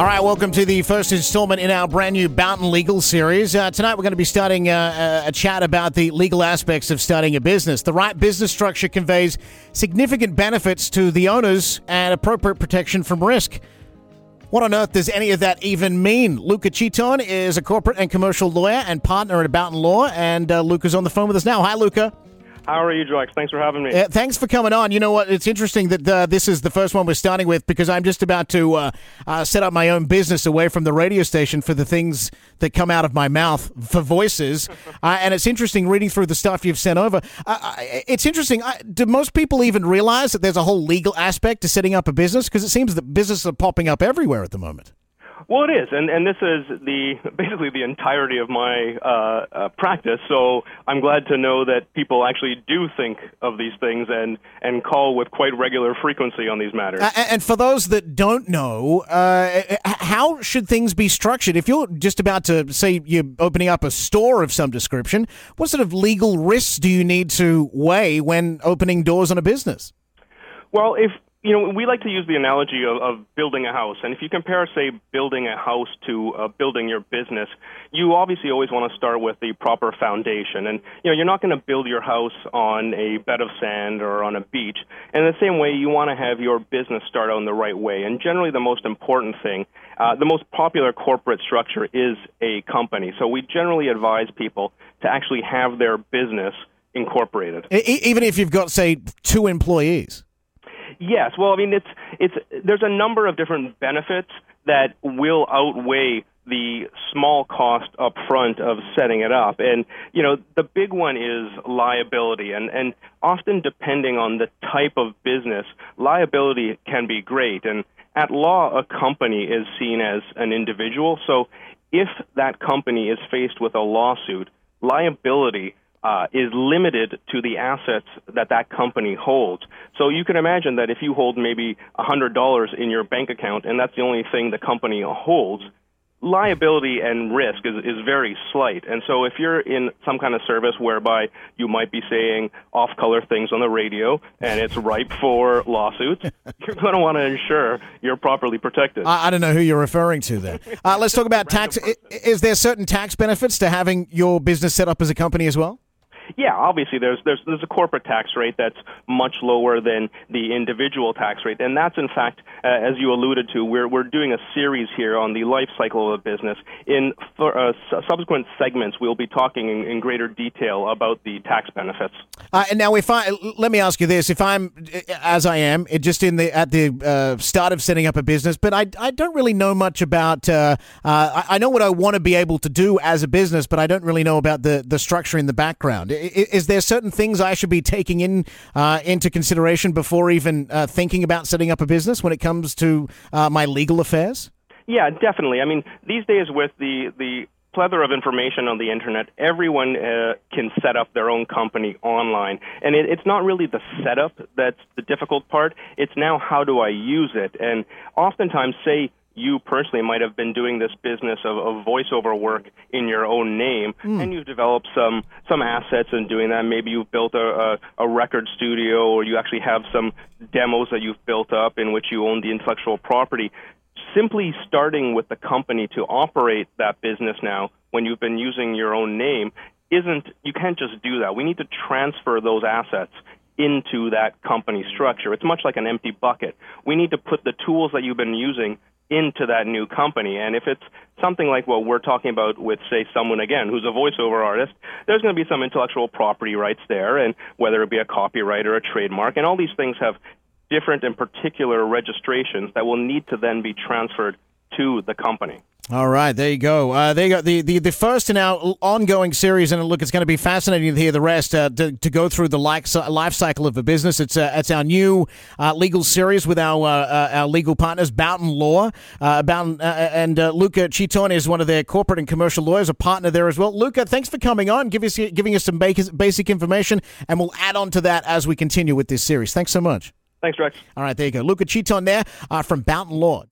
All right, welcome to the first installment in our brand new Boughton Legal Series. Tonight we're going to be starting a chat about the legal aspects of starting a business. The right business structure conveys significant benefits to the owners and appropriate protection from risk. What on earth does any of that even mean? Luca Citton is a corporate and commercial lawyer and partner at Boughton Law, and Luca's on the phone with us now. Hi, Luca. How are you, Drex? Thanks for having me. Thanks for coming on. You know what? It's interesting that this is the first one we're starting with because I'm just about to set up my own business away from the radio station for the things that come out of my mouth for voices. And it's interesting reading through the stuff you've sent over. It's interesting. Do most people even realize that there's a whole legal aspect to setting up a business? Because it seems that businesses are popping up everywhere at the moment. Well, it is, and this is basically the entirety of my practice, so I'm glad to know that people actually do think of these things and call with quite regular frequency on these matters. And for those that don't know, how should things be structured? If you're just about to say you're opening up a store of some description, what sort of legal risks do you need to weigh when opening doors on a business? Well, we like to use the analogy of building a house. And if you compare, say, building a house to building your business, you obviously always want to start with the proper foundation. And, you're not going to build your house on a bed of sand or on a beach. And the same way, you want to have your business start out in the right way. And generally, the most important thing, the most popular corporate structure is a company. So we generally advise people to actually have their business incorporated. Even if you've got, say, 2 employees? Yes. Well, I mean, there's a number of different benefits that will outweigh the small cost up front of setting it up. And, the big one is liability. And often, depending on the type of business, liability can be great. And at law, a company is seen as an individual. So if that company is faced with a lawsuit, liability is limited to the assets that company holds. So you can imagine that if you hold maybe $100 in your bank account and that's the only thing the company holds, liability and risk is very slight. And so if you're in some kind of service whereby you might be saying off-color things on the radio and it's ripe for lawsuits, you're going to want to ensure you're properly protected. I don't know who you're referring to there. Let's talk about tax. Is there certain tax benefits to having your business set up as a company as well? Yeah, obviously there's a corporate tax rate that's much lower than the individual tax rate, and that's in fact, as you alluded to, we're doing a series here on the life cycle of a business. In subsequent segments, we'll be talking in greater detail about the tax benefits. And now, let me ask you this: if I'm, as I am, just at the start of setting up a business, but I don't really know much about. I know what I want to be able to do as a business, but I don't really know about the structure in the background. Is there certain things I should be taking into consideration before even thinking about setting up a business when it comes to my legal affairs? Yeah, definitely. I mean, these days with the plethora of information on the internet, everyone can set up their own company online. And it's not really the setup that's the difficult part. It's now how do I use it? And oftentimes, say, you personally might have been doing this business of voiceover work in your own name, and you've developed some assets in doing that. Maybe you've built a record studio, or you actually have some demos that you've built up in which you own the intellectual property. Simply starting with the company to operate that business now, when you've been using your own name, you can't just do that. We need to transfer those assets into that company structure. It's much like an empty bucket. We need to put the tools that you've been using into that new company. And if it's something like what we're talking about with, say, someone, again, who's a voiceover artist, there's going to be some intellectual property rights there, and whether it be a copyright or a trademark, and all these things have different and particular registrations that will need to then be transferred to the company. All right, there you go. There you go. The first in our ongoing series, and look, it's going to be fascinating to hear the rest to go through the life cycle of a business. It's our new legal series with our legal partners, Boughton Law. Boughton and Luca Citton is one of their corporate and commercial lawyers, a partner there as well. Luca, thanks for coming on, giving us some basic information, and we'll add on to that as we continue with this series. Thanks so much. Thanks, Rex. All right, there you go. Luca Citton there from Boughton Law.